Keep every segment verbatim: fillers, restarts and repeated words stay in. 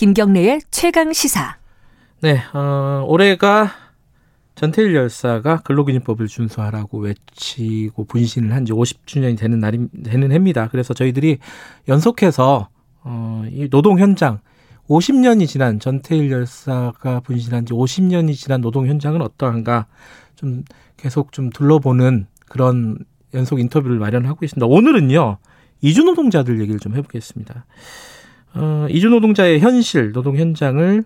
김경래의 최강시사. 네, 어, 올해가 전태일 열사가 근로기준법을 준수하라고 외치고 분신을 한 지 오십 주년이 되는 날이, 되는 해입니다. 그래서 저희들이 연속해서 어, 이 노동 현장, 오십 년이 지난 전태일 열사가 분신한 지 오십 년이 지난 노동 현장은 어떠한가 좀 계속 좀 둘러보는 그런 연속 인터뷰를 마련하고 있습니다. 오늘은요, 이주노동자들 얘기를 좀 해보겠습니다. 어, 이주노동자의 현실, 노동 현장을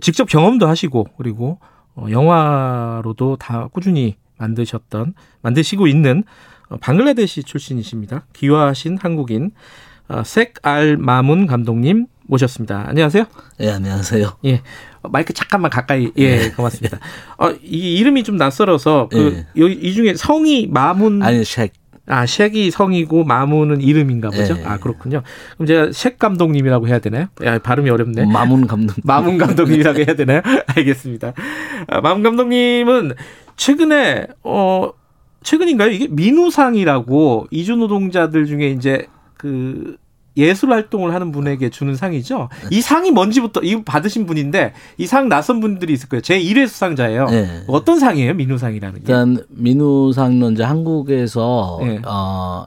직접 경험도 하시고, 그리고 어, 영화로도 다 꾸준히 만드셨던, 만드시고 있는 어, 방글라데시 출신이십니다. 귀화하신 한국인 어, 셰크 알 마문 감독님 모셨습니다. 안녕하세요. 예, 네, 안녕하세요. 예, 마이크 잠깐만 가까이. 예, 네. 고맙습니다. 어, 이 이름이 좀 낯설어서 그, 네. 이 중에 성이 마문 아니 셰크. 아, 셰크이 성이고 마문은 이름인가 보죠. 네. 아, 그렇군요. 그럼 제가 셰크 감독님이라고 해야 되나요? 야, 발음이 어렵네. 마문 감독. 마문 감독님이라고 해야 되나요? 알겠습니다. 아, 마문 감독님은 최근에 어 최근인가요? 이게 민우상이라고 이주노동자들 중에 이제 그 예술 활동을 하는 분에게 주는 상이죠. 이 상이 뭔지부터, 이거 받으신 분인데, 이 상 낯선 분들이 있을 거예요. 제일 회 수상자예요. 네. 어떤 상이에요, 민우상이라는 게? 일단, 민우상은 이제 한국에서, 네. 어,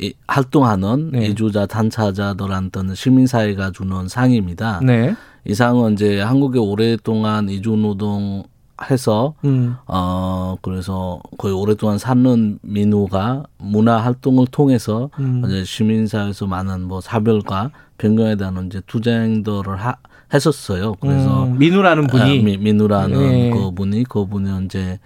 이, 활동하는 네. 이주자, 단차자들한테는 시민사회가 주는 상입니다. 네. 이 상은 이제 한국에 오랫동안 이주노동 해서, 음. 어, 그래서 거의 오랫동안 사는 민우가 문화 활동을 통해서 음. 이제 시민사회에서 많은 뭐 사별과 변경에 대한 이제 투쟁들을 하, 했었어요. 그래서. 음. 민우라는 분이. 아, 미, 민우라는 네. 그 분이, 그 분이 이제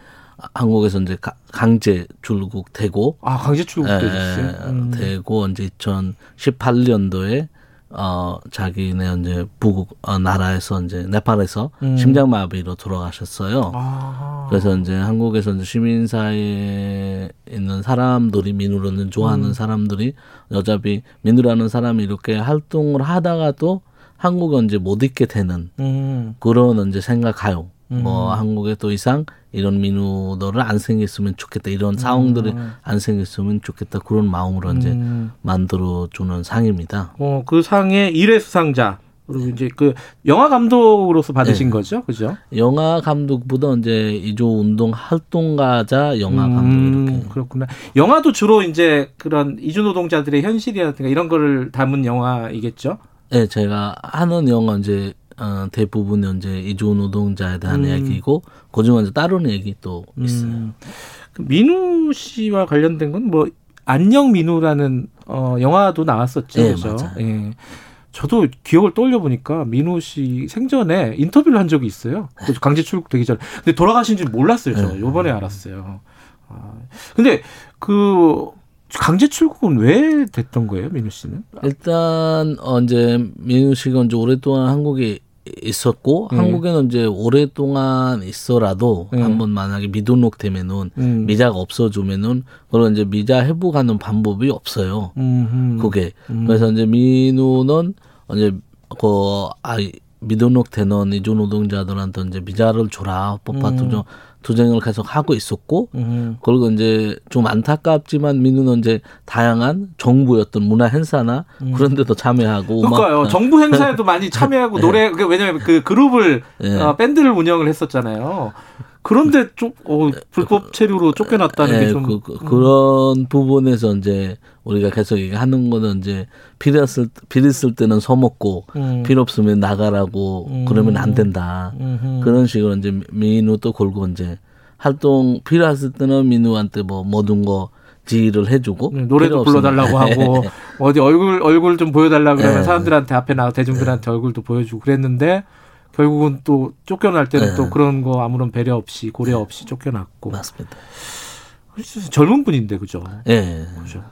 한국에서 이제 강제 출국 되고. 아, 강제 출국 되셨어요? 음. 되고, 이제 이천십팔 년도에 어 자기네 이제 북 어, 나라에서 이제 네팔에서 음. 심장마비로 돌아가셨어요. 아. 그래서 이제 한국에서 이제 시민사회에 있는 사람들이 민우를 좋아하는 음. 사람들이 어차피 민우라는 사람이 이렇게 활동을 하다가도 한국은 이제 못 있게 되는 음. 그런 이제 생각하요. 음. 뭐 한국에 더 이상 이런 민우들을 안 생겼으면 좋겠다. 이런 사원들이 음. 안 생겼으면 좋겠다. 그런 마음으로 음. 이제 만들어주는 상입니다. 어, 그 상의 일 회 수상자. 그리고 이제 그 영화 감독으로서 받으신 네. 거죠. 그죠? 영화 감독보다 이제 이조 운동 활동가자 영화 감독 음, 이렇게. 그렇구나. 영화도 주로 이제 그런 이주 노동자들의 현실이라든가 이런 거를 담은 영화이겠죠? 네, 제가 하는 영화 이제 어, 대부분 이제 이주 노동자에 대한 음. 얘기고 그중에 다른 얘기 또 음. 있어요. 민우 씨와 관련된 건 뭐 안녕 민우라는 어, 영화도 나왔었죠. 네, 그렇죠? 맞아요. 예. 저도 기억을 떠올려 보니까 민우 씨 생전에 인터뷰를 한 적이 있어요. 강제 출국되기 전에. 근데 돌아가신 줄 몰랐어요. 저 이번에 네. 알았어요. 아, 근데 그 강제 출국은 왜 됐던 거예요, 민우 씨는? 일단 어, 이제 민우 씨가 이제 오랫동안 한국에 있었고 네. 한국에는 이제 오랫동안 있어라도 네. 한번 만약에 미등록되면은 음. 비자가 없어지면은 그런 이제 비자 회복하는 방법이 없어요. 음흠. 그게 음. 그래서 이제 민우는 이제 그 아이 미등록되는 이주 노동자들한테 이제 비자를 줘라 법화 음. 투쟁 투쟁을 계속 하고 있었고 음. 그리고 이제 좀 안타깝지만 민우는 이제 다양한 정부였던 문화 행사나 음. 그런 데도 참여하고 그러니까요 음악, 정부 행사에도 많이 참여하고 노래 네. 왜냐하면 그 그룹을 네. 어, 밴드를 운영을 했었잖아요. 그런데 좀 어, 불법 체류로 쫓겨났다는 네, 게 좀 그, 그, 음. 그런 부분에서 이제 우리가 계속 얘기하는 거는 이제 필요했을 필요했을 때는 서먹고 음. 필요 없으면 나가라고 음. 그러면 안 된다 음흠. 그런 식으로 이제 민우도 걸고 이제 활동 필요했을 때는 민우한테 뭐 모든 거 지휘를 해주고 네, 노래도 불러달라고 하고 어디 얼굴 얼굴 좀 보여달라 그러면 네. 사람들한테 앞에 나와 대중들한테 네. 얼굴도 보여주고 그랬는데. 결국은 또 쫓겨날 때는 네. 또 그런 거 아무런 배려 없이 고려 없이 쫓겨났고 맞습니다. 젊은 분인데 그죠? 네. 그죠.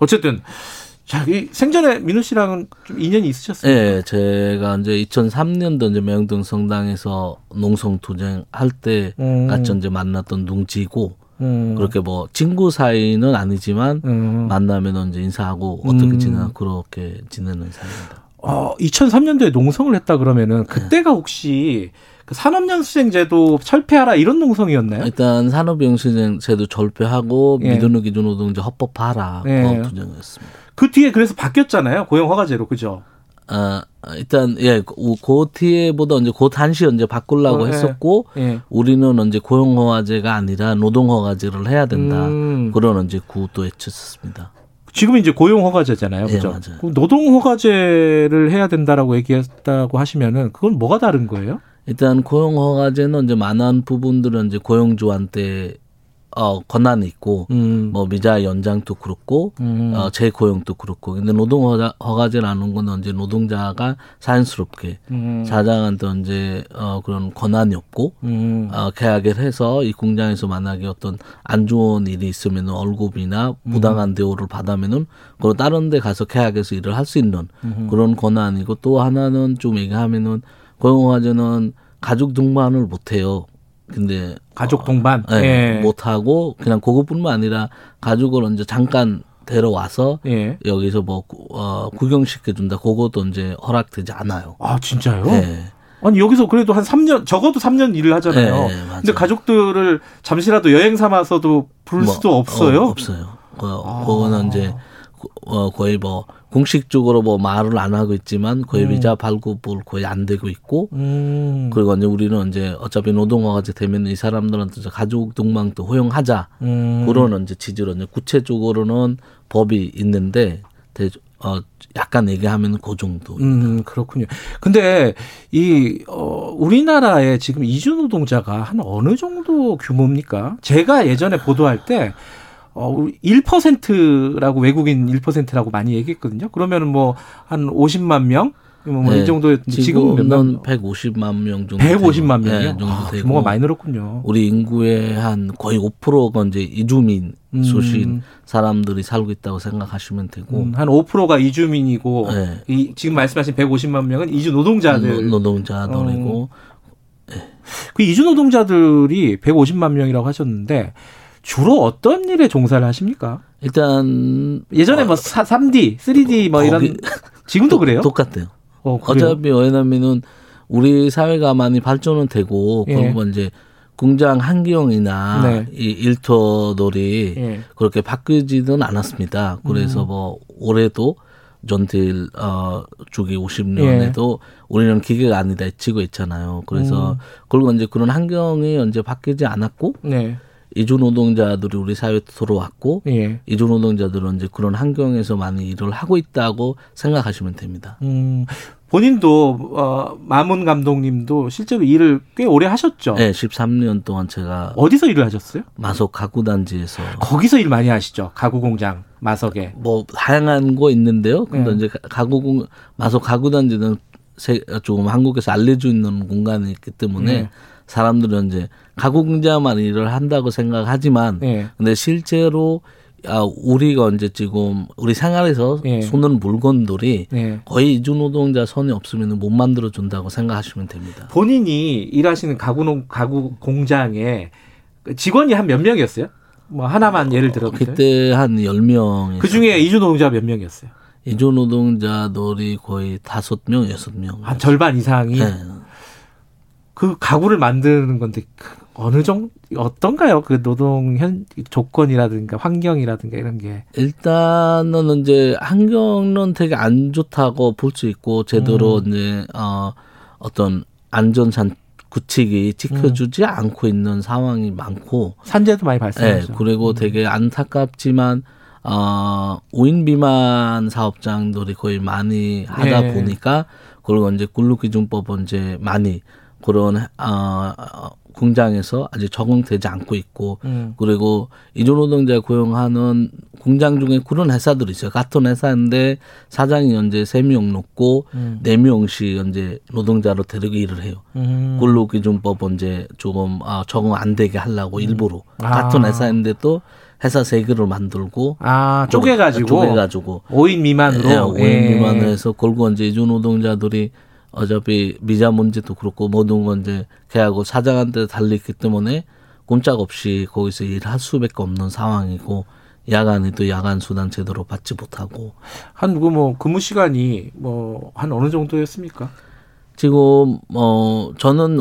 어쨌든 자기 생전에 민우 씨랑은 좀 인연이 있으셨어요? 네, 제가 이제 이천삼 년도 이제 명동 성당에서 농성 투쟁 할 때 음. 같이 이제 만났던 농지고 음. 그렇게 뭐 친구 사이는 아니지만 음. 만나면 이제 인사하고 어떻게 음. 지내나 그렇게 지내는 사이입니다. 어, 이천삼 년도에 농성을 했다 그러면은 그때가 혹시 그 산업연수생제도 철폐하라 이런 농성이었나요? 일단 산업연수생제도 철폐하고 예. 미등록기준 노동자 헌법화하라 예. 투쟁했습니다. 그 뒤에 그래서 바뀌었잖아요 고용허가제로 그죠? 아, 일단 예, 고티에보다 언제 고 단시 언제 바꾸려고 어, 했었고 예. 우리는 언제 고용허가제가 아니라 노동허가제를 해야 된다 음. 그런 언제 구도 했었습니다. 지금 이제 고용허가제잖아요, 그죠? 예, 맞아요. 노동허가제를 해야 된다라고 얘기했다고 하시면은 그건 뭐가 다른 거예요? 일단 고용허가제는 이제 많은 부분들은 이제 고용주한테 어, 권한이 있고, 음. 뭐, 미자 연장도 그렇고, 음. 어, 재고용도 그렇고. 근데 노동허가제라는 건 언제 노동자가 자연스럽게, 음. 자장한테 언제, 어, 그런 권한이 없고, 음. 어, 계약을 해서 이 공장에서 만약에 어떤 안 좋은 일이 있으면 월급이나 부당한 대우를 받으면은, 그걸 다른 데 가서 계약해서 일을 할 수 있는 음. 그런 권한이고, 또 하나는 좀 얘기하면은, 고용허가제는 가족 동반을 못해요. 근데 가족 동반 어, 네, 예. 못하고 그냥 그것뿐만 아니라 가족을 언제 잠깐 데려와서 예. 여기서 뭐 어, 구경시켜준다 그것도 이제 허락되지 않아요. 아 진짜요? 네. 아니 여기서 그래도 한 삼 년 적어도 삼 년 일을 하잖아요. 네, 근데 가족들을 잠시라도 여행 삼아서도 부를 뭐, 수도 없어요? 어, 없어요. 어, 아. 그거는 이제 어, 거의 뭐 공식적으로 뭐 말을 안 하고 있지만 거의 음. 비자 발급을 거의 안 되고 있고 음. 그리고 이제 우리는 이제 어차피 노동허가제 되면 이 사람들한테 가족 동반도 허용하자 음. 그런 이제 취지로 이제 구체적으로는 법이 있는데 대조, 어, 약간 얘기하면 그 정도. 음 그렇군요. 근데 이 어, 우리나라에 지금 이주 노동자가 한 어느 정도 규모입니까? 제가 예전에 보도할 때. 어, 일 퍼센트라고 외국인 일 퍼센트라고 많이 얘기했거든요. 그러면 뭐 한 오십만 명? 뭐 네, 이 정도 지금 몇만 백오십만 명 정도. 백오십만 되고, 명이요? 네, 정도 아, 되고. 규모가 많이 늘었군요. 우리 인구의 한 거의 오 퍼센트가 이제 이주민 소신 음. 사람들이 살고 있다고 생각하시면 되고. 음, 한 오 퍼센트가 이주민이고 네. 이, 지금 말씀하신 백오십만 명은 이주 노동자들. 노, 노동자들이고. 음. 네. 그 이주 노동자들이 백오십만 명이라고 하셨는데 주로 어떤 일에 종사를 하십니까? 일단 예전에 어, 뭐 삼디, 쓰리디 뭐 이런 지금도 도, 그래요? 똑같아요. 어, 어차피 왜냐면은 우리 사회가 많이 발전은 되고 예. 그러면 이제 공장 환경이나 네. 이 일터들이 예. 그렇게 바뀌지는 않았습니다. 그래서 음. 뭐 올해도 전태일 어, 주기 오십 년에도 예. 우리는 기계가 아니다 치고 있잖아요. 그래서 음. 그리고 이제 그런 환경이 이제 바뀌지 않았고. 네. 이주 노동자들이 우리 사회에 들어왔고 예. 이주 노동자들은 이제 그런 환경에서 많이 일을 하고 있다고 생각하시면 됩니다. 음, 본인도 어, 마문 감독님도 실제로 일을 꽤 오래 하셨죠? 네. 십삼 년 동안 제가. 어디서 일을 하셨어요? 마석 가구단지에서. 거기서 일 많이 하시죠? 가구공장, 마석에. 뭐 다양한 거 있는데요. 근데 예. 이제 가구공, 마석 가구단지는 세, 조금 한국에서 알려주는 공간이 있기 때문에 예. 사람들은 이제 가공자만 일을 한다고 생각하지만, 예. 근데 실제로 아, 우리가 이제 지금 우리 생활에서 예. 쓰는 물건들이 예. 거의 이주 노동자 손이 없으면 못 만들어 준다고 생각하시면 됩니다. 본인이 일하시는 가구 가구 공장에 직원이 한 몇 명이었어요? 뭐 하나만 예를 들어. 어, 그때 한 열 명. 그 중에 이주 노동자 몇 명이었어요? 이주 노동자들이 거의 다섯 명, 여섯 명. 한 절반 이상이. 네. 그 가구를 만드는 건데 어느 정도 어떤가요? 그 노동 현 조건이라든가 환경이라든가 이런 게 일단은 이제 환경은 되게 안 좋다고 볼 수 있고 제대로 음. 이제 어, 어떤 안전 산 구축이 지켜주지 음. 않고 있는 상황이 많고 산재도 많이 발생하죠. 네, 그리고 음. 되게 안타깝지만. 어, 오 인 미만 사업장들이 거의 많이 하다 네. 보니까 그리고 이제 근로기준법은 이제 많이 그런 어, 공장에서 아직 적응되지 않고 있고 음. 그리고 이주 노동자 고용하는 공장 중에 그런 회사들이 있어요. 같은 회사인데 사장이 현재 세 명 놓고 음. 네 명씩 현재 노동자로 데리고 일을 해요. 음. 근로기준법은 이제 조금 어, 적응 안 되게 하려고 음. 일부러 아. 같은 회사인데 또 회사 세개를 만들고 아 쪼개가지고 쪼개가지고 오 인 미만으로 예, 오 인 예. 미만으로 해서 결국 이제 이주 노동자들이 어차피 비자 문제도 그렇고 모든 건 이제 계약하고 사장한테 달리기 때문에 꼼짝없이 거기서 일할 수밖에 없는 상황이고 야간에 또 야간 수당 제대로 받지 못하고 한 그 뭐 근무 시간이 뭐 한 어느 정도였습니까? 지금 뭐 저는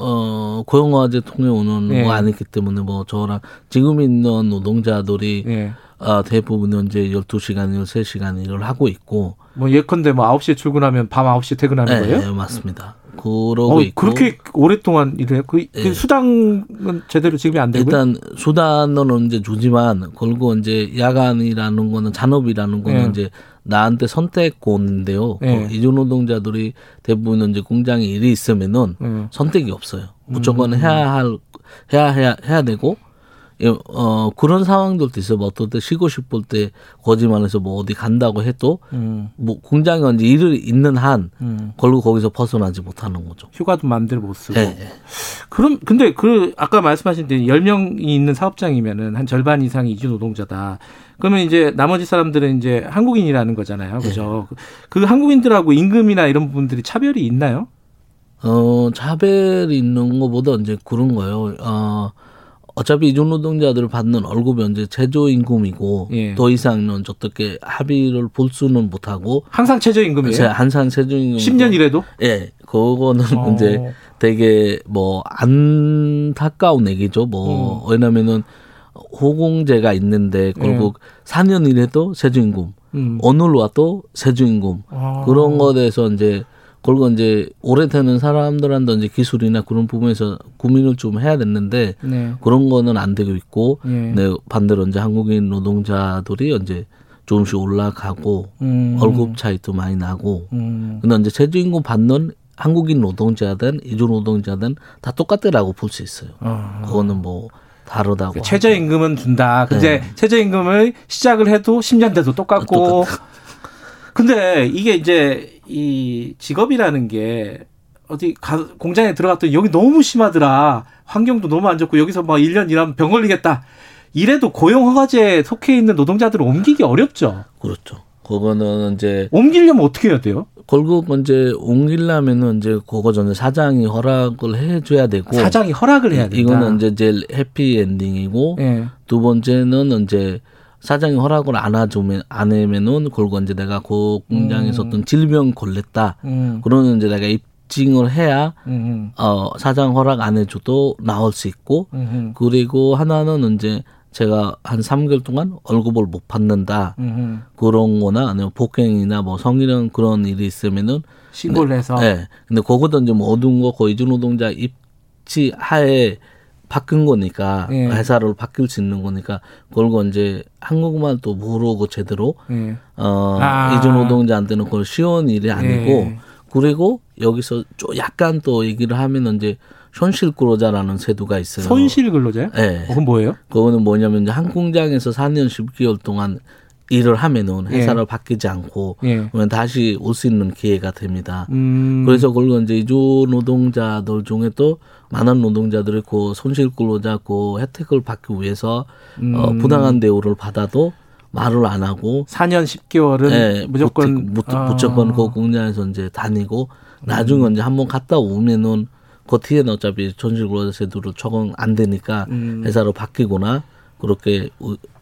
어, 고용화제 통해 오는 네. 거안 했기 때문에 뭐 저랑 지금 있는 노동자들이 네. 아, 대부분 현재 열두 시간, 열세 시간 일을 하고 있고. 뭐 예컨대 뭐 아홉 시에 출근하면 밤 아홉 시에 퇴근하는 네, 거예요? 네, 맞습니다. 그러고 어, 있고. 그렇게 오랫동안 일해요? 그, 그 네. 수당은 제대로 지급이 안 되고요? 일단 수당은 이제 주지만 그리고 이제 야간이라는 거는 잔업이라는 거는 네. 이제 나한테 선택권인데요. 네. 그 이주 노동자들이 대부분 이제 공장에 일이 있으면은 네. 선택이 없어요. 무조건 음. 해야 할 해야 해야 해야 되고. 어 그런 상황들도 있어요. 뭐 어떨 때 쉬고 싶을 때 거짓말해서 뭐 어디 간다고 해도 음. 뭐 공장에 이제 일을 있는 한 음. 걸고 거기서 벗어나지 못하는 거죠. 휴가도 마음대로 못 쓰고. 네. 그럼 근데 그 아까 말씀하신 대로 열 명이 있는 사업장이면은 한 절반 이상이 이주 노동자다. 그러면 이제 나머지 사람들은 이제 한국인이라는 거잖아요. 그죠? 네. 그 한국인들하고 임금이나 이런 부분들이 차별이 있나요? 어 차별이 있는 것보다 이제 그런 거예요. 어. 어차피 이주 노동자들을 받는 월급은 이제 최저임금이고 예. 더 이상은 어떻게 합의를 볼 수는 못하고 항상 최저임금이에요? 항상 최저임금. 십 년 이래도? 예, 그거는 어. 이제 되게 뭐 안타까운 얘기죠. 뭐 음. 왜냐면은 호공제가 있는데 결국 예. 사 년 이래도 최저임금, 음. 오늘 와도 최저임금 아. 그런 것에 대해서 이제. 그리고 이제 오래되는 사람들한테 이제 기술이나 그런 부분에서 고민을 좀 해야 됐는데 네. 그런 거는 안 되고 있고 네. 네, 반대로 이제 한국인 노동자들이 이제 조금씩 올라가고 음. 월급 차이도 많이 나고 음. 근데 이제 최저임금 받는 한국인 노동자든 이주 노동자든 다 똑같더라고 볼 수 있어요. 어. 그거는 뭐. 다르다고. 그러니까 최저임금은 준다. 근데 네. 최저임금을 시작을 해도 십 년 돼도 똑같고. 똑같다. 근데 이게 이제 이 직업이라는 게 어디 가, 공장에 들어갔더니 여기 너무 심하더라. 환경도 너무 안 좋고 여기서 막 일 년 일하면 병 걸리겠다. 이래도 고용허가제에 속해 있는 노동자들을 옮기기 어렵죠. 그렇죠. 그거는 이제. 옮기려면 어떻게 해야 돼요? 결국 이제 옮기려면은 이제 그거 전에 사장이 허락을 해줘야 되고. 사장이 허락을 해야 된다. 이거는 이제 제일 해피엔딩이고. 네. 두 번째는 이제. 사장이 허락을 안 해주면 안 해면은 결국 이제 내가 그 공장에서 음. 어떤 질병 걸렸다. 음. 그러면 이제 내가 입증을 해야 음. 어, 사장 허락 안 해줘도 나올 수 있고. 음. 그리고 하나는 이제 제가 한 삼 개월 동안 월급을 못 받는다. 음. 그런 거나 아니면 폭행이나 뭐 성희롱 그런 일이 있으면은 신고해서. 네. 네. 근데 그것도 이제 뭐 어두운 거 거의 이주 노동자 입지 하에. 바꾼 거니까 예. 회사를 바뀔 수 있는 거니까 그걸 이제 한국만 또 모르고 제대로 예. 어, 아. 이주 노동자한테는 그걸 쉬운 일이 아니고 예. 그리고 여기서 좀 약간 또 얘기를 하면 이제 손실근로자라는 제도가 있어요. 손실근로자요? 네. 그건 뭐예요? 그거는 뭐냐면 이제 한 공장에서 사 년 십 개월 동안 일을 하면은 회사를 예. 바뀌지 않고 예. 그러면 다시 올 수 있는 기회가 됩니다. 음. 그래서 그걸 이제 이주 노동자들 중에 또 많은 노동자들이 그 손실근로자 그 혜택을 받기 위해서 음. 어, 부당한 대우를 받아도 말을 안 하고 사 년 십 개월은 네, 무조건 무, 아. 무조건 그 공장에서 이제 다니고 나중에 음. 이제 한번 갔다 오면은 그 뒤에는 어차피 손실근로자 제도로 적응 안 되니까 음. 회사로 바뀌거나. 그렇게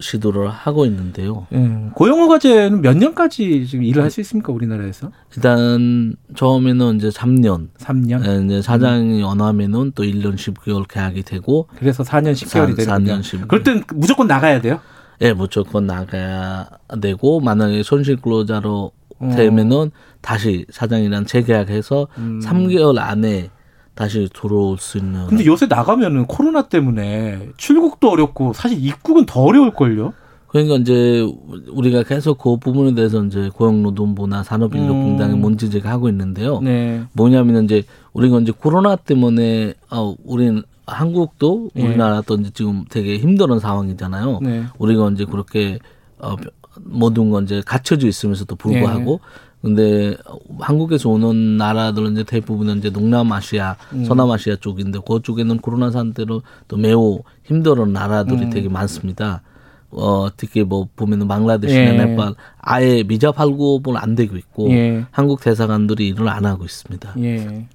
시도를 하고 있는데요. 음, 고용허가제는 몇 년까지 지금 일을 할 수 있습니까, 우리나라에서? 일단 처음에는 이제 삼 년. 삼 년. 네, 이제 사장이 원하면은 또 일 년 십 개월 계약이 되고. 그래서 사 년 십 개월이 되는 거예요. 사 년 십 개월. 그럴 땐 무조건 나가야 돼요? 예, 네, 무조건 나가야 되고 만약에 손실근로자로 어. 되면은 다시 사장이랑 재계약해서 음. 삼 개월 안에. 다시 들어올 수 있는. 근데 요새 나가면은 코로나 때문에 출국도 어렵고 사실 입국은 더 어려울걸요? 그러니까 이제 우리가 계속 그 부분에 대해서 이제 고용노동부나 산업인력공단이 음. 문제제기를 하고 있는데요. 네. 뭐냐면 이제 우리가 이제 코로나 때문에 어, 우리는 한국도 우리나라도 네. 이제 지금 되게 힘든 상황이잖아요. 네. 우리가 이제 그렇게 어, 모든 건 이제 갇혀져 있으면서도 불구하고 네. 근데 한국에서 오는 나라들은 이제 대부분은 이제 동남아시아, 음. 서남아시아 쪽인데 그쪽에는 코로나 상태로 또 매우 힘들은 나라들이 음. 되게 많습니다. 어, 특히 뭐 보면은 방글라데시나 예. 네팔 아예 비자 발급을 안 되고 있고 예. 한국 대사관들이 일을 안 하고 있습니다. 예.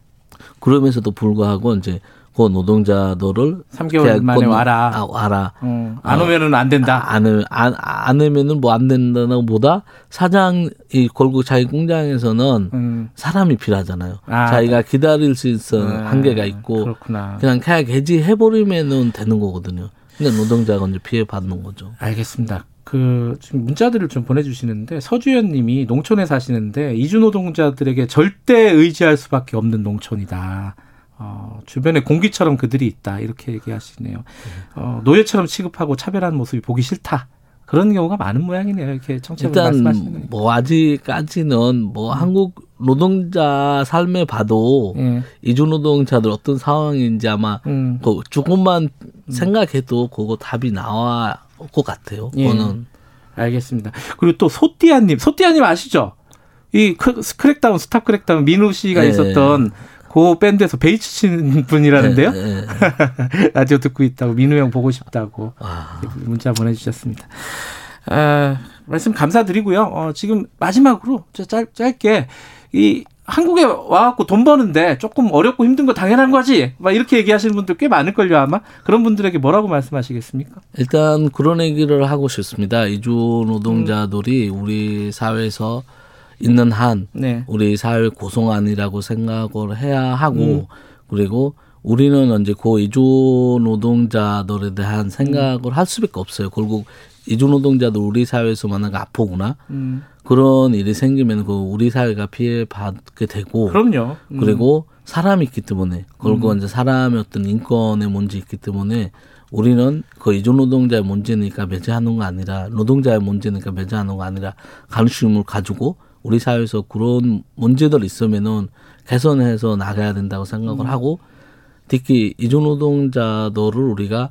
그러면서도 불구하고 이제 그 노동자들을 삼 개월 만에 와라. 아, 와라. 음, 안 어, 오면은 안 된다. 안 오면 안, 안 오면은 뭐 안 된다는 보다 사장 이 결국 자기 공장에서는 음. 사람이 필요하잖아요. 아, 자기가 기다릴 수 있는 음, 한계가 있고 그렇구나. 그냥 계약 해지해 버리면은 되는 거거든요. 근데 노동자가 이제 피해 받는 거죠. 알겠습니다. 그 지금 문자들을 좀 보내주시는데 서주연님이 농촌에 사시는데 이주노동자들에게 절대 의지할 수밖에 없는 농촌이다. 어, 주변에 공기처럼 그들이 있다 이렇게 얘기하시네요. 어, 노예처럼 취급하고 차별하는 모습이 보기 싫다. 그런 경우가 많은 모양이네요. 이렇게 청취자분 말씀하시는. 일단 뭐 아직까지는 뭐 음. 한국 노동자 삶에 봐도 예. 이주 노동자들 어떤 상황인지 아마 음. 그 조금만 음. 생각해도 그거 답이 나와. 것 같아요. 예. 그거는 알겠습니다. 그리고 또 소띠아님, 소띠아님 아시죠? 이 크랙다운, 스탑 크랙다운 민우 씨가 예. 있었던 그 밴드에서 베이스 치는 분이라는데요. 예. 라디오 듣고 있다고 민우 형 보고 싶다고 아. 문자 보내주셨습니다. 아, 말씀 감사드리고요. 어, 지금 마지막으로 짧, 짧게 이 한국에 와갖고 돈 버는데 조금 어렵고 힘든 거 당연한 거지. 막 이렇게 얘기하시는 분들 꽤 많을걸요, 아마. 그런 분들에게 뭐라고 말씀하시겠습니까? 일단 그런 얘기를 하고 싶습니다. 이주 노동자들이 음. 우리 사회에서 있는 한 네. 우리 사회 고성안이라고 생각을 해야 하고 음. 그리고 우리는 이제 그 이주 노동자들에 대한 생각을 음. 할 수밖에 없어요. 결국 이주 노동자들 우리 사회에서 만나서 아프구나. 음. 그런 일이 생기면 그 우리 사회가 피해받게 되고, 그럼요. 음. 그리고 사람이 있기 때문에, 그리고 음. 이제 사람의 어떤 인권의 문제 있기 때문에 우리는 그 이주 노동자의 문제니까 배제하는 거 아니라 노동자의 문제니까 배제하는 거 아니라 관심을 가지고 우리 사회에서 그런 문제들 있으면은 개선해서 나가야 된다고 생각을 음. 하고, 특히 이주 노동자들을 우리가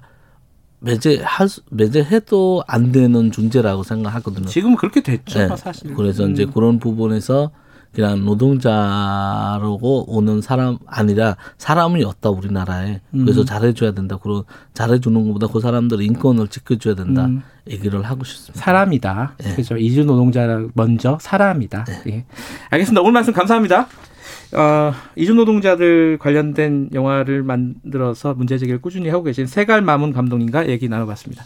매제할 매제해도 안 되는 존재라고 생각하거든요. 지금 그렇게 됐죠, 네. 사실. 그래서 음. 이제 그런 부분에서 그냥 노동자라고 오는 사람 아니라 사람이 없다 우리나라에. 음. 그래서 잘해줘야 된다. 그런 잘해주는 것보다 그 사람들의 인권을 지켜줘야 된다. 음. 얘기를 하고 싶습니다. 사람이다. 네. 그렇죠. 이주 노동자 먼저 사람이다. 네. 예. 알겠습니다. 오늘 말씀 감사합니다. 어, 이주 노동자들 관련된 영화를 만들어서 문제제기를 꾸준히 하고 계신 세갈 마문 감독님과 얘기 나눠봤습니다.